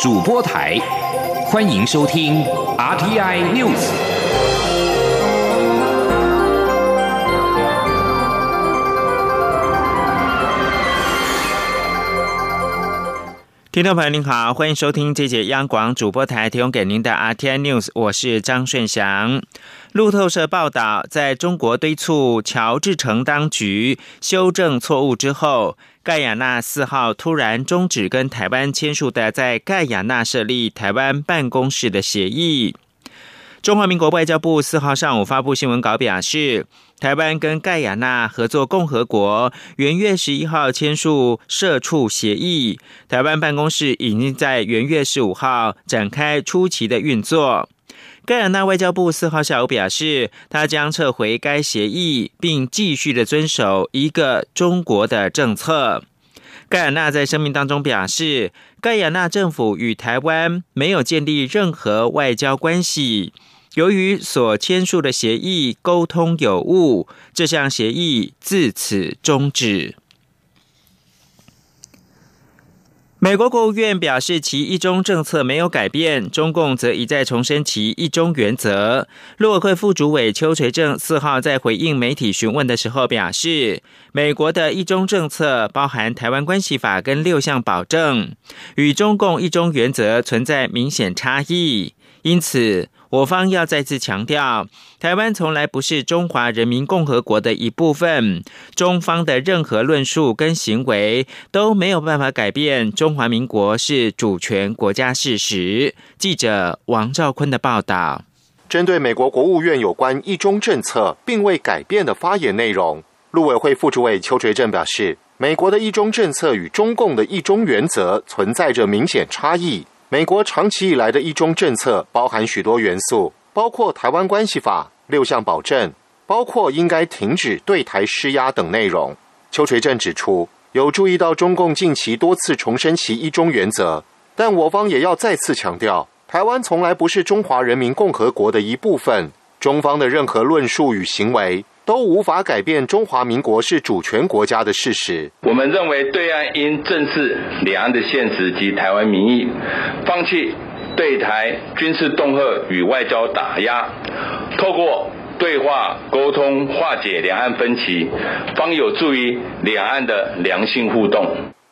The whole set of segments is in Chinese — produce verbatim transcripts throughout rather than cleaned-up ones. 主播台，欢迎收听 R T I News。听众朋友您好，欢迎收听这节央广主播台提供给您的 R T I News， 我是张顺祥。路透社报道，在中国敦促乔治城当局修正错误之后，盖亚纳四号突然终止跟台湾签署的在盖亚纳设立台湾办公室的协议。中华民国外交部四号上午发布新闻稿表示，台湾跟盖亚纳合作共和国元月十一号签署涉处协议，台湾办公室已经在元月十五号展开初期的运作。盖亚纳外交部四号下午表示，他将撤回该协议，并继续的遵守一个中国的政策。盖亚纳在声明当中表示，盖亚纳政府与台湾没有建立任何外交关系，由于所签署的协议沟通有误，这项协议自此终止。美国国务院表示其一中政策没有改变，中共则一再重申其一中原则。陆委会副主委邱垂正四号在回应媒体询问的时候表示，美国的一中政策包含台湾关系法跟六项保证，与中共一中原则存在明显差异，因此我方要再次强调，台湾从来不是中华人民共和国的一部分，中方的任何论述跟行为都没有办法改变中华民国是主权国家事实。记者王兆坤的报道。针对美国国务院有关一中政策并未改变的发言内容，陆委会副主委邱垂正表示，美国的一中政策与中共的一中原则存在着明显差异，美国长期以来的一中政策包含许多元素，包括台湾关系法、六项保证，包括应该停止对台施压等内容。邱垂正指出，有注意到中共近期多次重申其一中原则，但我方也要再次强调，台湾从来不是中华人民共和国的一部分，中方的任何论述与行为都无法改变中华民国是主权国家的事实。我们认为对岸应正视两岸的现实及台湾民意，放弃对台军事恫吓与外交打压，透过对话沟通化解两岸分歧，方有助于两岸的良性互动。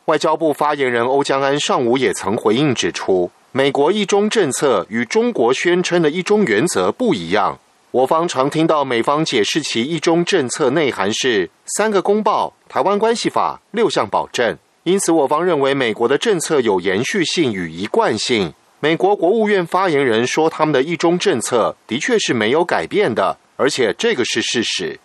外交部发言人欧江安上午也曾回应指出，美国一中政策与中国宣称的一中原则不一样，我方常听到美方解释其一中政策内涵是三个公报、台湾关系法、六项保证，因此我方认为美国的政策有延续性与一贯性。美国国务院发言人说，他们的一中政策的确是没有改变的，而且这个是事实。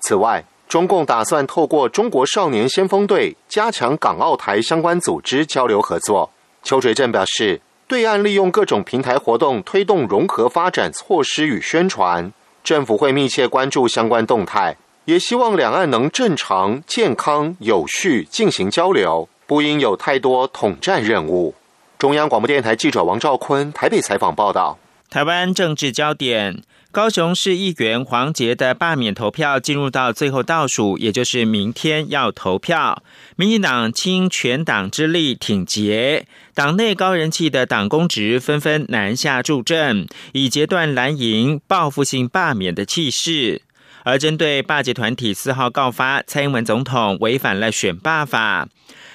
此外，中共打算透过中国少年先锋队加强港澳台相关组织交流合作。邱垂正表示，对岸利用各种平台活动推动融合发展措施与宣传，政府会密切关注相关动态，也希望两岸能正常、健康、有序进行交流，不应有太多统战任务。中央广播电台记者王兆坤台北采访报道。台湾政治焦点，高雄市议员黄捷的罢免投票进入到最后倒数，也就是明天要投票。民进党倾全党之力挺捷，党内高人气的党公职纷纷南下助阵，以截断蓝营报复性罢免的气势。而针对罢捷团体四号告发蔡英文总统违反了选罢法，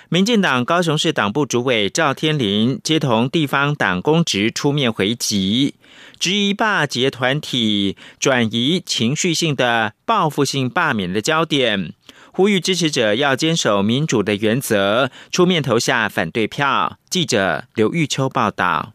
民进党高雄市党部主委赵天麟接同地方党公职出面回击，质疑罢捷团体转移情绪性的报复性罢免的焦点，呼吁支持者要坚守民主的原则，出面投下反对票。记者刘玉秋报道。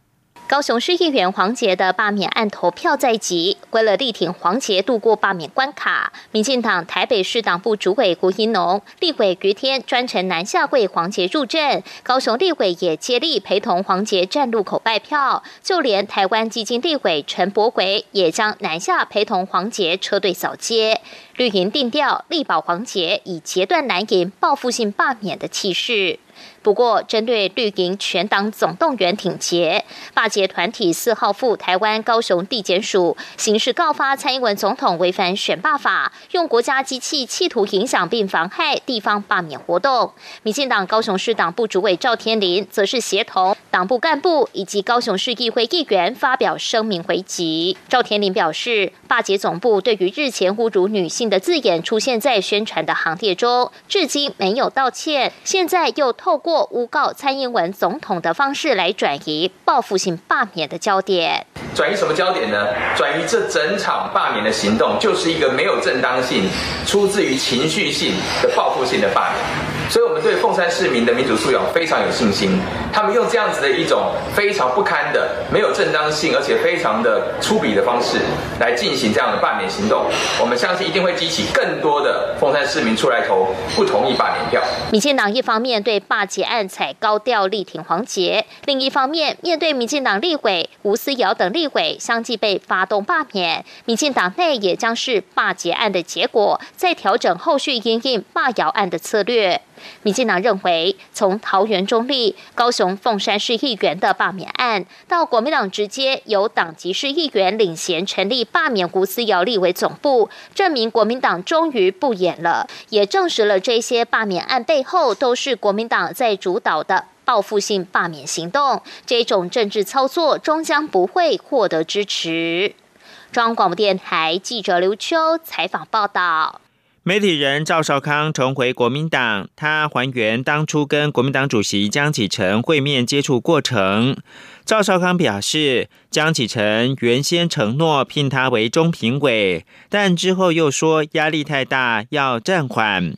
高雄市议员黄捷的罢免案投票在即，为了力挺黄捷度过罢免关卡，民进党台北市党部主委辜英农、立委余天专程南下为黄捷助阵，高雄立委也接力陪同黄捷站路口拜票，就连台湾基金立委陈柏惟也将南下陪同黄捷车队扫街。绿营定调力保黄捷，以截断蓝营报复性罢免的气势。不过，针对绿营全党总动员挺捷，罢捷团体四号赴台湾高雄地检署，刑事告发蔡英文总统违反选罢法，用国家机器企图影响并妨害地方罢免活动。民进党高雄市党部主委赵天麟则是协同党部干部以及高雄市议会议员发表声明回击。赵天麟表示，罢捷总部对于日前侮辱女性的字眼出现在宣传的行列中，至今没有道歉，现在又透过过诬告蔡英文总统的方式来转移报复性罢免的焦点，转移什么焦点呢？转移这整场罢免的行动就是一个没有正当性、出自于情绪性的报复性的罢免。所以我们对凤山市民的民主素养非常有信心，他们用这样子的一种非常不堪的、没有正当性而且非常的粗鄙的方式来进行这样的罢免行动，我们相信一定会激起更多的凤山市民出来投不同意罢免票。民进党一方面对罢免案采高调力挺黄捷，另一方面面对民进党立委吴思瑶等立委相继被发动罢免，民进党内也将是罢捷案的结果再调整后续因应罢姚案的策略。民进党认为，从桃园中立、高雄凤山市议员的罢免案，到国民党直接由党籍市议员领衔成立罢免吴思瑶立委总部，证明国民党终于不演了，也证实了这些罢免案背后都是国民党在主导的报复性罢免行动。这种政治操作终将不会获得支持。中央广播电台记者刘秋采访报道。媒体人赵少康重回国民党，他还原当初跟国民党主席江启臣会面接触过程。赵少康表示，江启臣原先承诺聘他为中评委，但之后又说压力太大，要暂缓。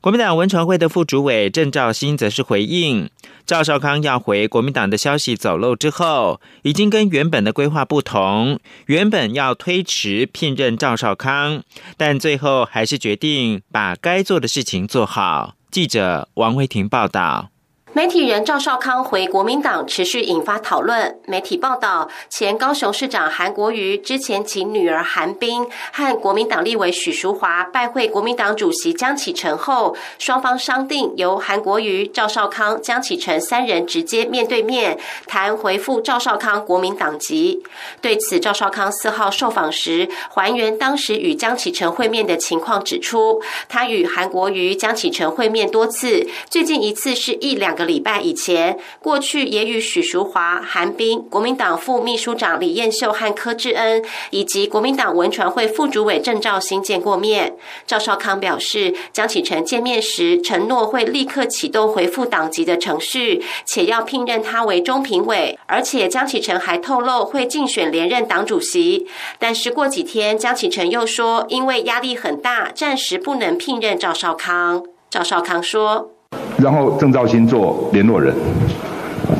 国民党文传会的副主委郑兆兴则是回应，赵少康要回国民党的消息走漏之后，已经跟原本的规划不同，原本要推迟聘任赵少康，但最后还是决定把该做的事情做好。记者王慧婷报道。媒体人赵少康回国民党持续引发讨论。媒体报道，前高雄市长韩国瑜之前请女儿韩冰和国民党立委许淑华拜会国民党主席江启臣后，双方商定由韩国瑜、赵少康、江启臣三人直接面对面谈回复赵少康国民党籍。对此，赵少康四号受访时还原当时与江启臣会面的情况，指出他与韩国瑜、江启臣会面多次，最近一次是一两个礼拜以前，过去也与许淑华、韩冰、国民党副秘书长李彦秀和柯志恩以及国民党文传会副主委郑兆兴见过面。赵少康表示，江启臣见面时承诺会立刻启动回复党籍的程序，且要聘任他为中评委，而且江启臣还透露会竞选连任党主席。但时过几天，江启臣又说因为压力很大，暂时不能聘任赵少康。赵少康说，然后郑兆兴做联络人，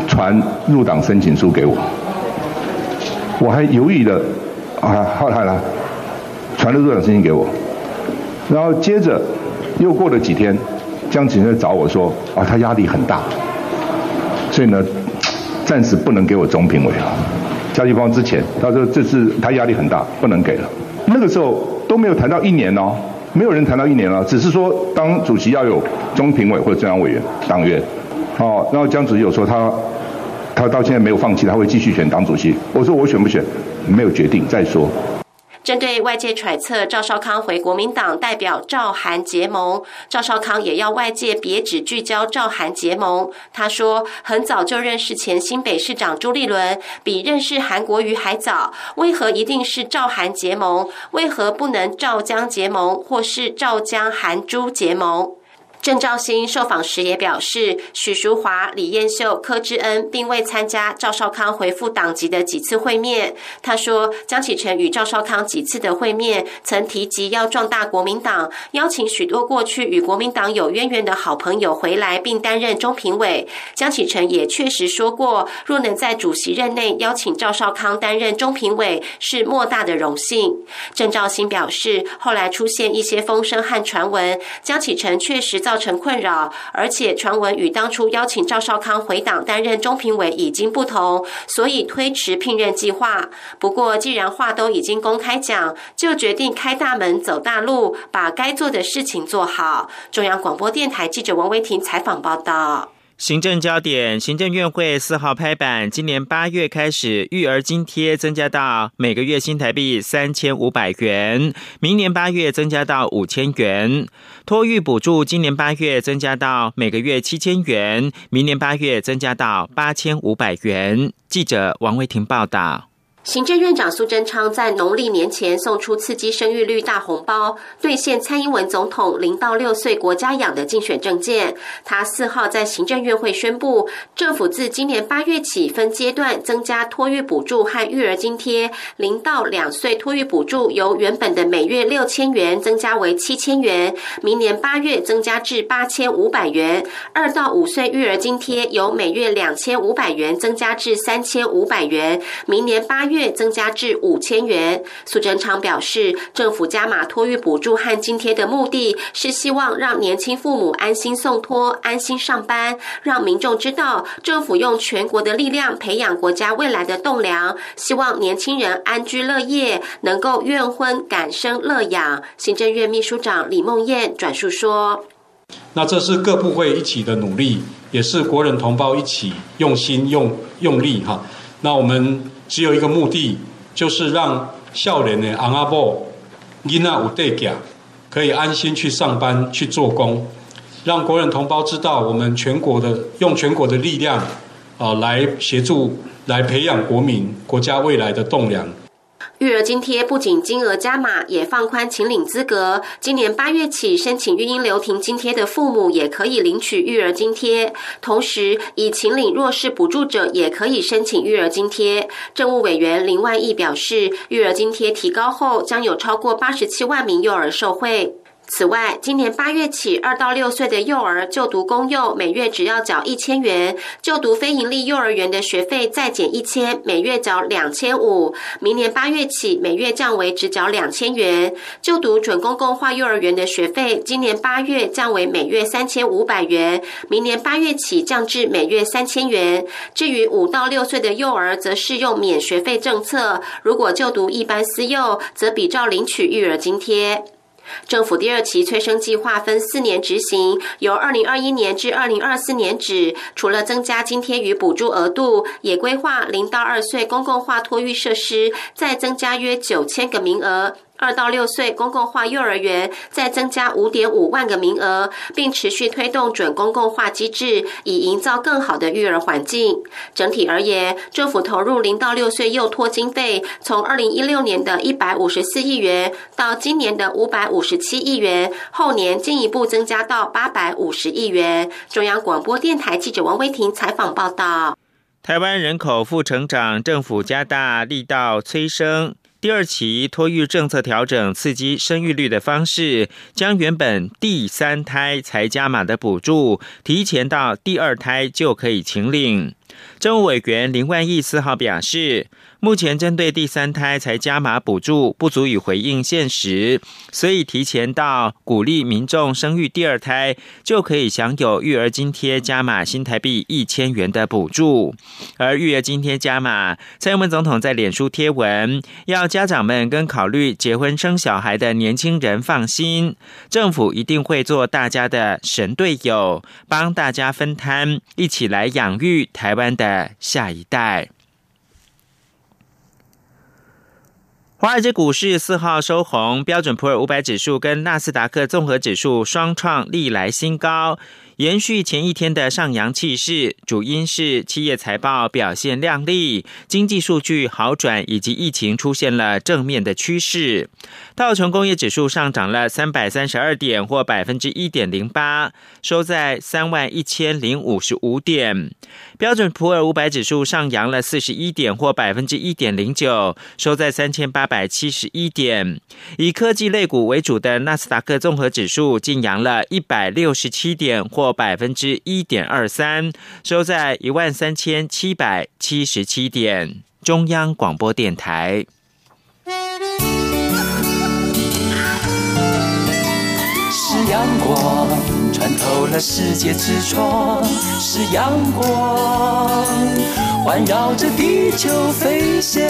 传入党申请书给我，我还犹豫了，啊，后来呢，传了入党申请给我，然后接着又过了几天，江启臣找我说，啊，他压力很大，所以呢，暂时不能给我总评委了。江启芳之前他说这次他压力很大，不能给了。那个时候都没有谈到一年哦。没有人谈到一年了，只是说当主席要有中评委或者中央委员党员，哦，然后江主席有说他他到现在没有放弃，他会继续选党主席。我说我选不选，没有决定，再说。针对外界揣测赵少康回国民党代表赵韩结盟，赵少康也要外界别只聚焦赵韩结盟。他说，很早就认识前新北市长朱立伦，比认识韩国瑜还早，为何一定是赵韩结盟？为何不能赵江结盟，或是赵江韩朱结盟？郑兆兴受访时也表示，许淑华、李彦秀、柯志恩并未参加赵少康回复党籍的几次会面。他说，江启臣与赵少康几次的会面，曾提及要壮大国民党，邀请许多过去与国民党有渊源的好朋友回来并担任中评委。江启臣也确实说过，若能在主席任内邀请赵少康担任中评委，是莫大的荣幸。郑兆兴表示，后来出现一些风声和传闻，江启臣确实造造成困扰，而且传闻与当初邀请赵少康回党担任中评委已经不同，所以推迟聘任计划。不过既然话都已经公开讲，就决定开大门走大路，把该做的事情做好。中央广播电台记者王威婷采访报道。行政焦点，行政院会四号拍板，今年八月开始，育儿津贴增加到每个月新台币三千五百元，明年八月增加到五千元；托育补助今年八月增加到每个月七千元，明年八月增加到八千五百元。记者王维婷报道。行政院长苏贞昌在农历年前送出刺激生育率大红包，兑现蔡英文总统零到六岁国家养的竞选政见。他四号在行政院会宣布，政府自今年八月起分阶段增加托育补助和育儿津贴，零到两岁托育补助由原本的每月六千元增加为七千元，明年八月增加至八千五百元；二到五岁育儿津贴由每月两千五百元增加至三千五百元，明年八月。月增加至五千元。苏贞昌表示，政府加码托育补助和津贴的目的是希望让年轻父母安心送托、安心上班，让民众知道政府用全国的力量培养国家未来的栋梁，希望年轻人安居乐业，能够愿婚敢生乐养。行政院秘书长李孟燕转述说：“那这是各部会一起的努力，也是国人同胞一起用心用用力哈。那我们。”只有一个目的，就是让少年的阿阿婆、囡仔有地家，可以安心去上班、去做工，让国人同胞知道我们全国的用全国的力量，啊、呃，来协助、来培养国民国家未来的栋梁。育儿津贴不仅金额加码，也放宽请领资格。今年八月起，申请育婴留停津贴的父母也可以领取育儿津贴，同时以请领弱势补助者也可以申请育儿津贴。政务委员林万益表示，育儿津贴提高后，将有超过八十七万名幼儿受惠。此外，今年八月起，二到六岁的幼儿就读公幼每月只要缴一千元，就读非营利幼儿园的学费再减一千，每月缴两千五。明年八月起，每月降为只缴两千元。就读准公共化幼儿园的学费，今年八月降为每月三千五百元，明年八月起降至每月三千元。至于五到六岁的幼儿，则适用免学费政策。如果就读一般私幼，则比照领取育儿津贴。政府第二期催生计划分四年执行，由二零二一年至二零二四年止，除了增加津贴与补助额度，也规划零到二岁公共化托育设施再增加约九千个名额，二到六岁公共化幼儿园再增加五点五万个名额，并持续推动准公共化机制，以营造更好的育儿环境。整体而言，政府投入零到六岁幼托经费，从二零一六年的一百五十四亿元到今年的五百五十七亿元，后年进一步增加到八百五十亿元。中央广播电台记者王威婷采访报道。台湾人口负成长，政府加大力道催生。第二期托育政策调整刺激生育率的方式，将原本第三胎才加码的补助提前到第二胎就可以请领。政务委员林万益四号表示，目前针对第三胎才加码补助不足以回应现实，所以提前到鼓励民众生育第二胎就可以享有育儿津贴加码新台币一千元的补助。而育儿津贴加码，蔡英文总统在脸书贴文，要家长们跟考虑结婚生小孩的年轻人放心，政府一定会做大家的神队友，帮大家分摊，一起来养育台湾的下一代。华尔街股市四号收红，标准普尔五百指数跟纳斯达克综合指数双创历来新高，延续前一天的上扬气势，主因是企业财报表现亮丽，经济数据好转，以及疫情出现了正面的趋势。道琼工业指数上涨了三百三十二点，或 百分之一点零八， 收在三万一千零五十五点。标准普尔五百指数上扬了四十一点，或 百分之一点零九， 收在三千八百七十一点。以科技类股为主的纳斯达克综合指数净扬了一百六十七点，或 百分之一点二三， 收在一万三千七百七十七点。中央广播电台。是阳光穿透了世界之窗，是阳光环绕着地球飞翔。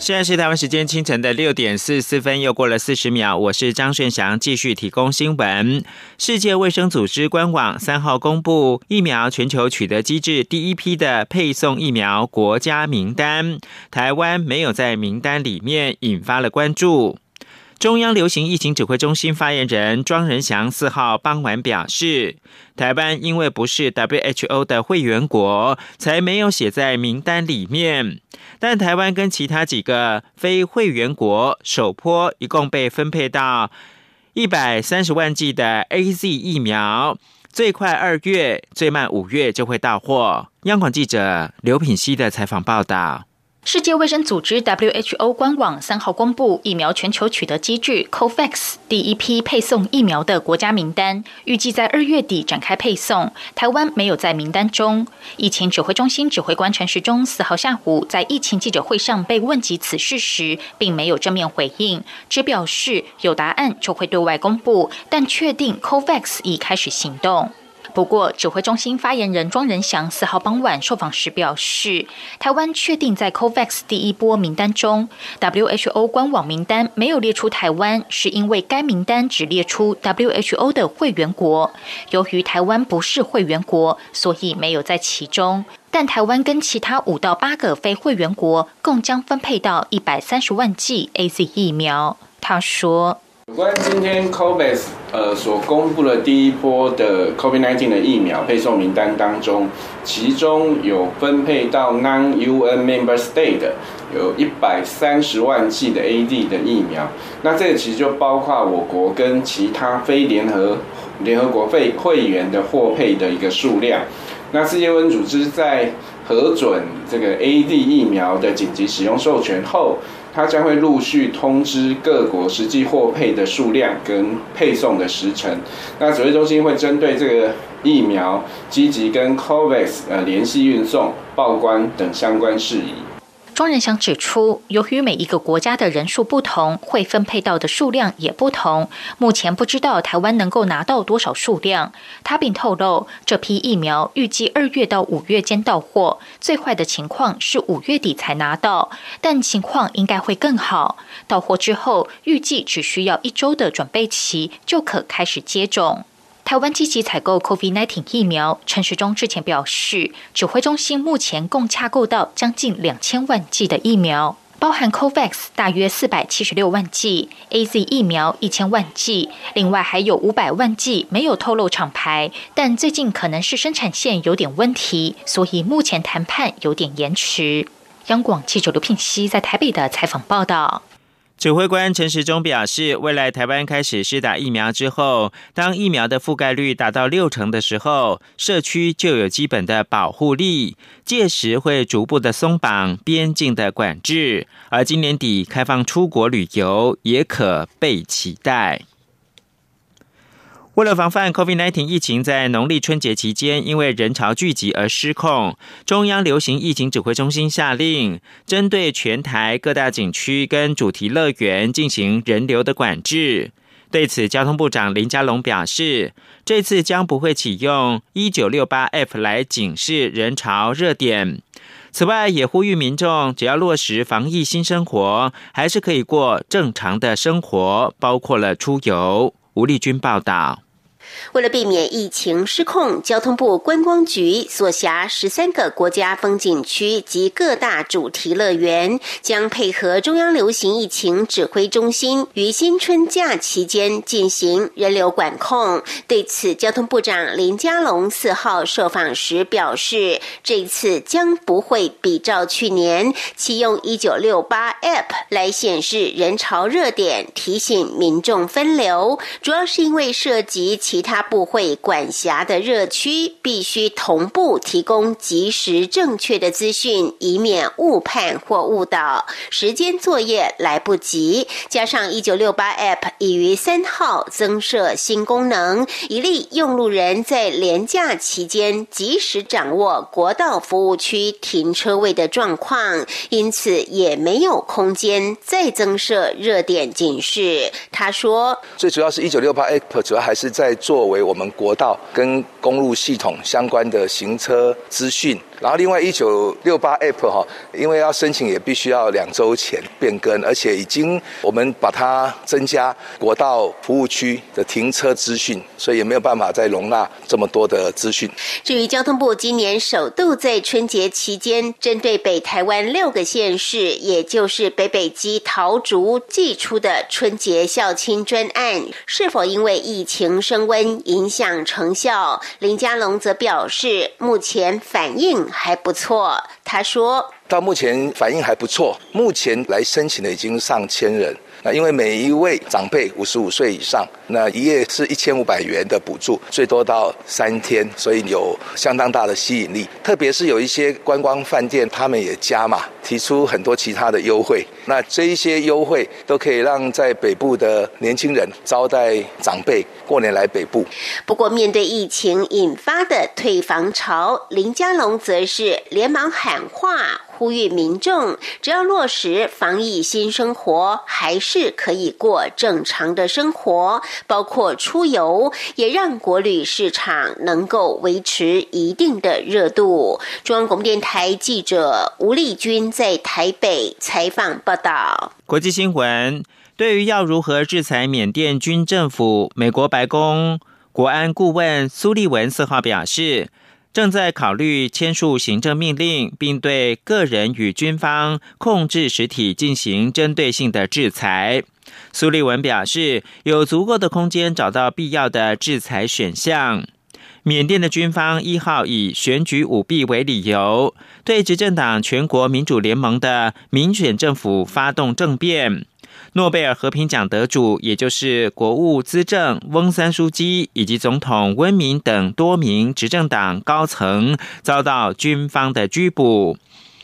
现在是台湾时间清晨的六点四十四分，又过了四十秒，我是张顺祥，继续提供新闻。世界卫生组织官网三号公布疫苗全球取得机制第一批的配送疫苗国家名单，台湾没有在名单里面，引发了关注。中央流行疫情指挥中心发言人庄仁祥四号傍晚表示，台湾因为不是 W H O 的会员国，才没有写在名单里面。但台湾跟其他几个非会员国首波一共被分配到一百三十万剂的 A Z 疫苗，最快二月，最慢五月就会到货。央广记者刘品希的采访报道。世界卫生组织 W H O 官网三号公布疫苗全球取得机制 COVAX 第一批配送疫苗的国家名单，预计在二月底展开配送，台湾没有在名单中。疫情指挥中心指挥官陈时中四号下午在疫情记者会上被问及此事时，并没有正面回应，只表示有答案就会对外公布，但确定 COVAX 已开始行动。不过，指挥中心发言人庄仁祥四号傍晚受访时表示，台湾确定在 COVAX 第一波名单中 ，W H O 官网名单没有列出台湾，是因为该名单只列出 W H O 的会员国。由于台湾不是会员国，所以没有在其中。但台湾跟其他五到八个非会员国共将分配到一百三十万剂 A Z 疫苗。他说。有关今天 COVAX 呃所公布的第一波的 COVID 十九 的疫苗配送名单当中，其中有分配到 non-U N member state 的有一百三十万剂的 A D 的疫苗，那这个其实就包括我国跟其他非联合联合国会会员的获配的一个数量。那世界卫生组织在核准这个 A D 疫苗的紧急使用授权后，它将会陆续通知各国实际获配的数量跟配送的时程。那指挥中心会针对这个疫苗积极跟 COVAX 呃联系运送、报关等相关事宜。庄仁祥指出，由于每一个国家的人数不同，会分配到的数量也不同，目前不知道台湾能够拿到多少数量。他并透露，这批疫苗预计二月到五月间到货，最坏的情况是五月底才拿到，但情况应该会更好。到货之后，预计只需要一周的准备期就可开始接种。台湾积极采购 COVID 十九 疫苗，陈时中之前表示，指挥中心目前共洽购到将近两千万剂的疫苗，包含 COVAX 大约四百七十六万剂 ，A Z 疫苗一千万剂，另外还有五百万剂没有透露厂牌，但最近可能是生产线有点问题，所以目前谈判有点延迟。央广记者刘聘熙在台北的采访报道。指挥官陈时中表示，未来台湾开始施打疫苗之后，当疫苗的覆盖率达到六成的时候，社区就有基本的保护力，届时会逐步的松绑边境的管制，而今年底开放出国旅游也可被期待。为了防范 COVID 十九 疫情在农历春节期间因为人潮聚集而失控，中央流行疫情指挥中心下令，针对全台各大景区跟主题乐园进行人流的管制。对此，交通部长林佳龙表示，这次将不会启用 一九六八 F 来警示人潮热点。此外，也呼吁民众只要落实防疫新生活，还是可以过正常的生活，包括了出游。吴丽君报道。为了避免疫情失控，交通部观光局所辖十三个国家风景区及各大主题乐园，将配合中央流行疫情指挥中心于新春假期间进行人流管控。对此，交通部长林佳龙四号受访时表示，这次将不会比照去年启用 一九六八 App 来显示人潮热点，提醒民众分流，主要是因为涉及其其他部会管辖的热区必须同步提供及时正确的资讯，以免误判或误导，时间作业来不及。加上一九六八 App 已于三号增设新功能，以利用路人在连假期间及时掌握国道服务区停车位的状况，因此也没有空间再增设热点警示。他说，最主要是一九六八 App 主要还是在做作为我们国道跟公路系统相关的行车资讯。然后另外一九六八 App 哈，因为要申请也必须要两周前变更，而且已经我们把它增加国道服务区的停车资讯，所以也没有办法再容纳这么多的资讯。至于交通部今年首度在春节期间针对北台湾六个县市，也就是北北基、桃竹寄出的春节孝亲专案，是否因为疫情升温影响成效？林佳龙则表示，目前反应还不错。他说，到目前反应还不错，目前来申请的已经上千人。那因为每一位长辈五十五岁以上，那一夜是一千五百元的补助，最多到三天，所以有相当大的吸引力。特别是有一些观光饭店，他们也加码提出很多其他的优惠。那这一些优惠都可以让在北部的年轻人招待长辈过年来北部。不过，面对疫情引发的退房潮，林佳龙则是连忙喊话，呼吁民众只要落实防疫新生活，还是可以过正常的生活，包括出游，也让国旅市场能够维持一定的热度。中央广播电台记者吴丽君在台北采访报道。国际新闻，对于要如何制裁缅甸军政府，美国白宫国安顾问苏利文四号表示，正在考虑签署行政命令，并对个人与军方控制实体进行针对性的制裁。苏利文表示，有足够的空间找到必要的制裁选项。缅甸的军方一号以选举舞弊为理由，对执政党全国民主联盟的民选政府发动政变。诺贝尔和平奖得主，也就是国务资政翁山书记以及总统温敏等多名执政党高层遭到军方的拘捕。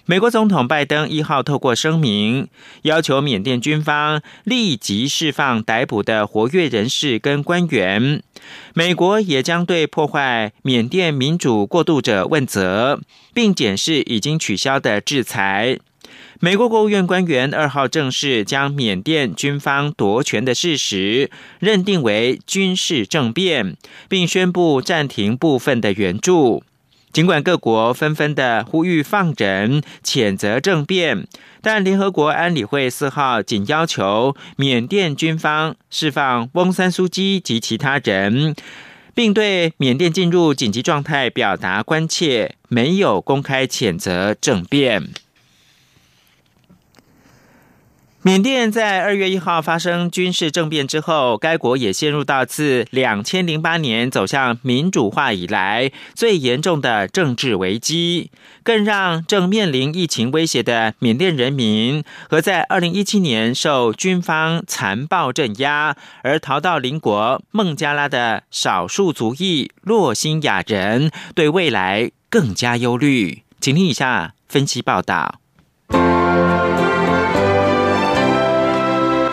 美国总统拜登一号透过声明，要求缅甸军方立即释放逮捕的活跃人士跟官员。美国也将对破坏缅甸民主过渡者问责，并检视已经取消的制裁。美国国务院官员二号正式将缅甸军方夺权的事实认定为军事政变，并宣布暂停部分的援助。尽管各国纷纷的呼吁放人、谴责政变，但联合国安理会四号仅要求缅甸军方释放翁山苏姬及其他人，并对缅甸进入紧急状态表达关切，没有公开谴责政变。缅甸在二月一号发生军事政变之后，该国也陷入到自二零零八年走向民主化以来最严重的政治危机，更让正面临疫情威胁的缅甸人民和在二零一七年受军方残暴镇压而逃到邻国孟加拉的少数族裔洛辛亚人对未来更加忧虑。请听以下分析报道。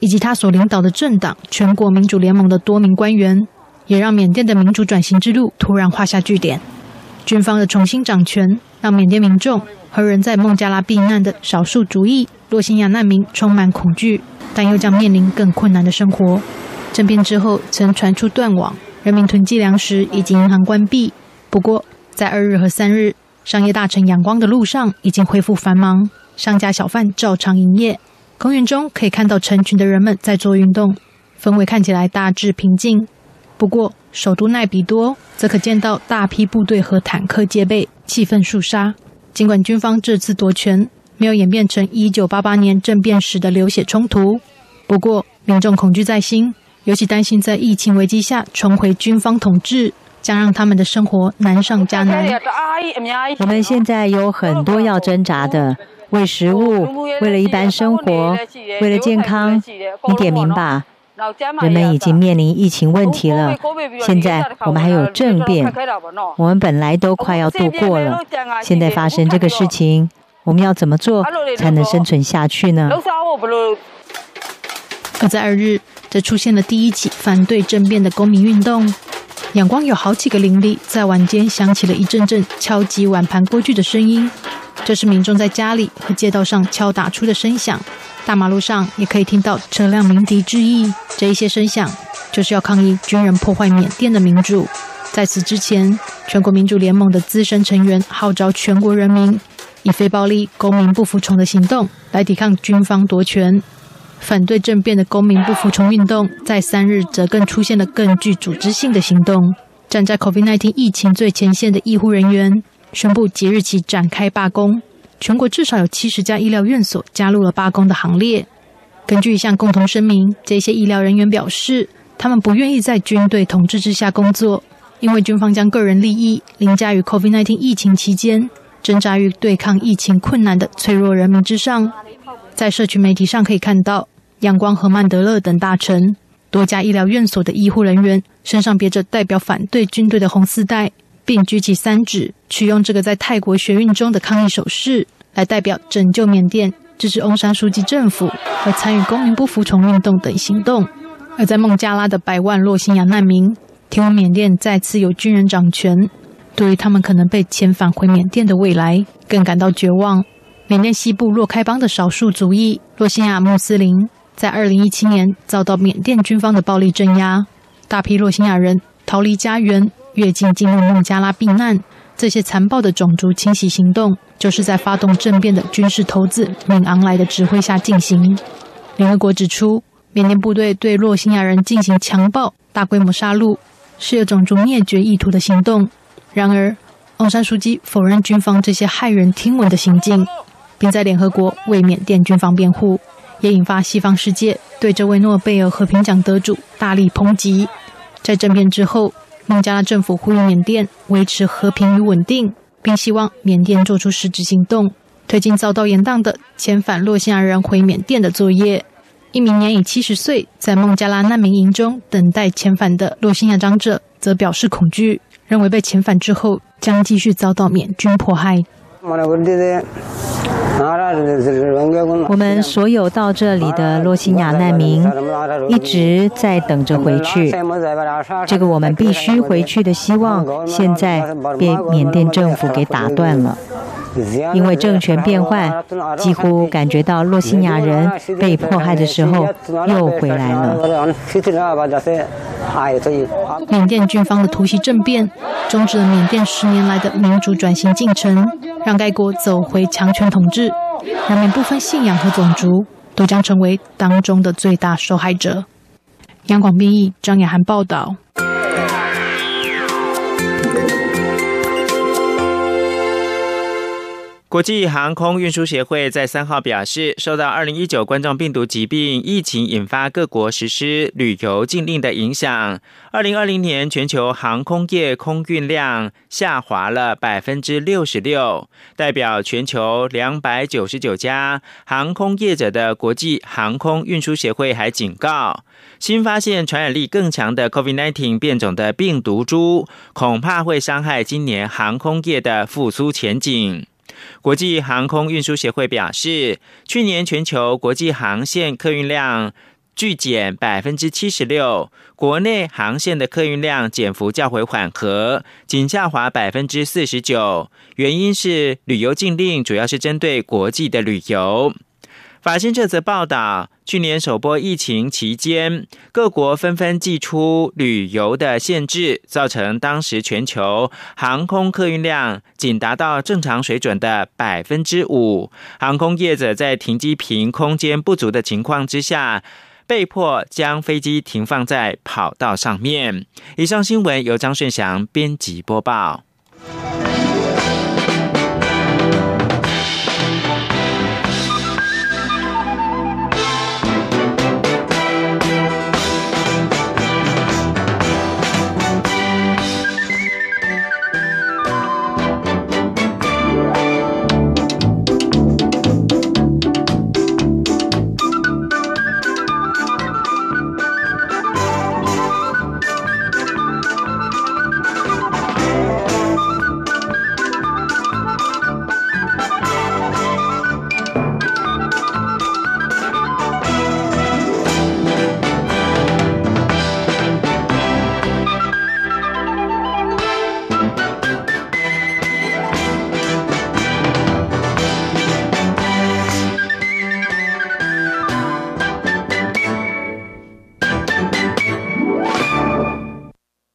以及他所领导的政党全国民主联盟的多名官员，也让缅甸的民主转型之路突然画下句点。军方的重新掌权，让缅甸民众和人在孟加拉避难的少数族裔洛辛亚难民充满恐惧，但又将面临更困难的生活。政变之后曾传出断网、人民囤积粮食以及银行关闭，不过在二日和三日，商业大城仰光的路上已经恢复繁忙，商家小贩照常营业，公园中可以看到成群的人们在做运动，氛围看起来大致平静。不过首都奈比多则可见到大批部队和坦克戒备，气氛肃杀。尽管军方这次夺权没有演变成一九八八年政变时的流血冲突，不过民众恐惧在心，尤其担心在疫情危机下重回军方统治将让他们的生活难上加难。我们现在有很多要挣扎的，为食物，为了一般生活，为了健康。你点名吧，人们已经面临疫情问题了，现在我们还有政变，我们本来都快要度过了，现在发生这个事情，我们要怎么做才能生存下去呢？而在二日，则出现了第一起反对政变的公民运动。仰光有好几个邻里在晚间响起了一阵阵敲击碗盘锅具的声音，这是民众在家里和街道上敲打出的声响。大马路上也可以听到车辆鸣笛致意，这一些声响就是要抗议军人破坏缅甸的民主。在此之前，全国民主联盟的资深成员号召全国人民以非暴力、公民不服从的行动来抵抗军方夺权。反对政变的公民不服从运动在三日则更出现了更具组织性的行动。站在 COVID 十九 疫情最前线的医护人员宣布即日起展开罢工，全国至少有七十家医疗院所加入了罢工的行列。根据一项共同声明，这些医疗人员表示，他们不愿意在军队统治之下工作，因为军方将个人利益凌驾于 COVID 十九 疫情期间挣扎于对抗疫情困难的脆弱人民之上。在社群媒体上可以看到，仰光和曼德勒等大城多家医疗院所的医护人员身上别着代表反对军队的红丝带，并举起三指，取用这个在泰国学运中的抗议手势来代表拯救缅甸、支持翁山书记政府和参与公民不服从运动等行动。而在孟加拉的百万洛辛亚难民听闻缅甸再次有军人掌权，对于他们可能被遣返回缅甸的未来更感到绝望。缅甸西部洛开邦的少数族裔洛辛亚穆斯林在二零一七年遭到缅甸军方的暴力镇压，大批洛辛亚人逃离家园，越境进入孟加拉避难。这些残暴的种族清洗行动就是在发动政变的军事头子敏昂莱的指挥下进行。联合国指出，缅甸部队对洛辛亚人进行强暴、大规模杀戮，是有种族灭绝意图的行动。然而，翁山书记否认军方这些骇人听闻的行径，并在联合国为缅甸军方辩护，也引发西方世界对这位诺贝尔和平奖得主大力抨击。在政变之后，孟加拉政府呼吁缅甸维持和平与稳定，并希望缅甸做出实质行动，推进遭到延宕的遣返洛辛亚人回缅甸的作业。一名年已七十岁在孟加拉难民营中等待遣返的洛辛亚长者则表示恐惧，认为被遣返之后将继续遭到缅军迫害。我们所有到这里的洛辛亚难民一直在等着回去，这个我们必须回去的希望现在被缅甸政府给打断了，因为政权变换，几乎感觉到洛辛亚人被迫害的时候又回来了。缅甸军方的突袭政变终止了缅甸十年来的民主转型进程，让该国走回强权统治，人民不分信仰和种族都将成为当中的最大受害者。央广编译张雅涵报道。国际航空运输协会在三号表示，受到二零一九冠状病毒疾病疫情引发各国实施旅游禁令的影响，二零二零年全球航空业空运量下滑了 百分之六十六， 代表全球两百九十九家航空业者的国际航空运输协会还警告，新发现传染力更强的 COVID 十九 变种的病毒株恐怕会伤害今年航空业的复苏前景。国际航空运输协会表示，去年全球国际航线客运量巨减 百分之七十六， 国内航线的客运量减幅较为缓和，仅下滑 百分之四十九， 原因是旅游禁令主要是针对国际的旅游。法新社则报道，去年首波疫情期间，各国纷纷祭出旅游的限制，造成当时全球航空客运量仅达到正常水准的 百分之五， 航空业者在停机坪空间不足的情况之下，被迫将飞机停放在跑道上面。以上新闻由张顺祥编辑播报。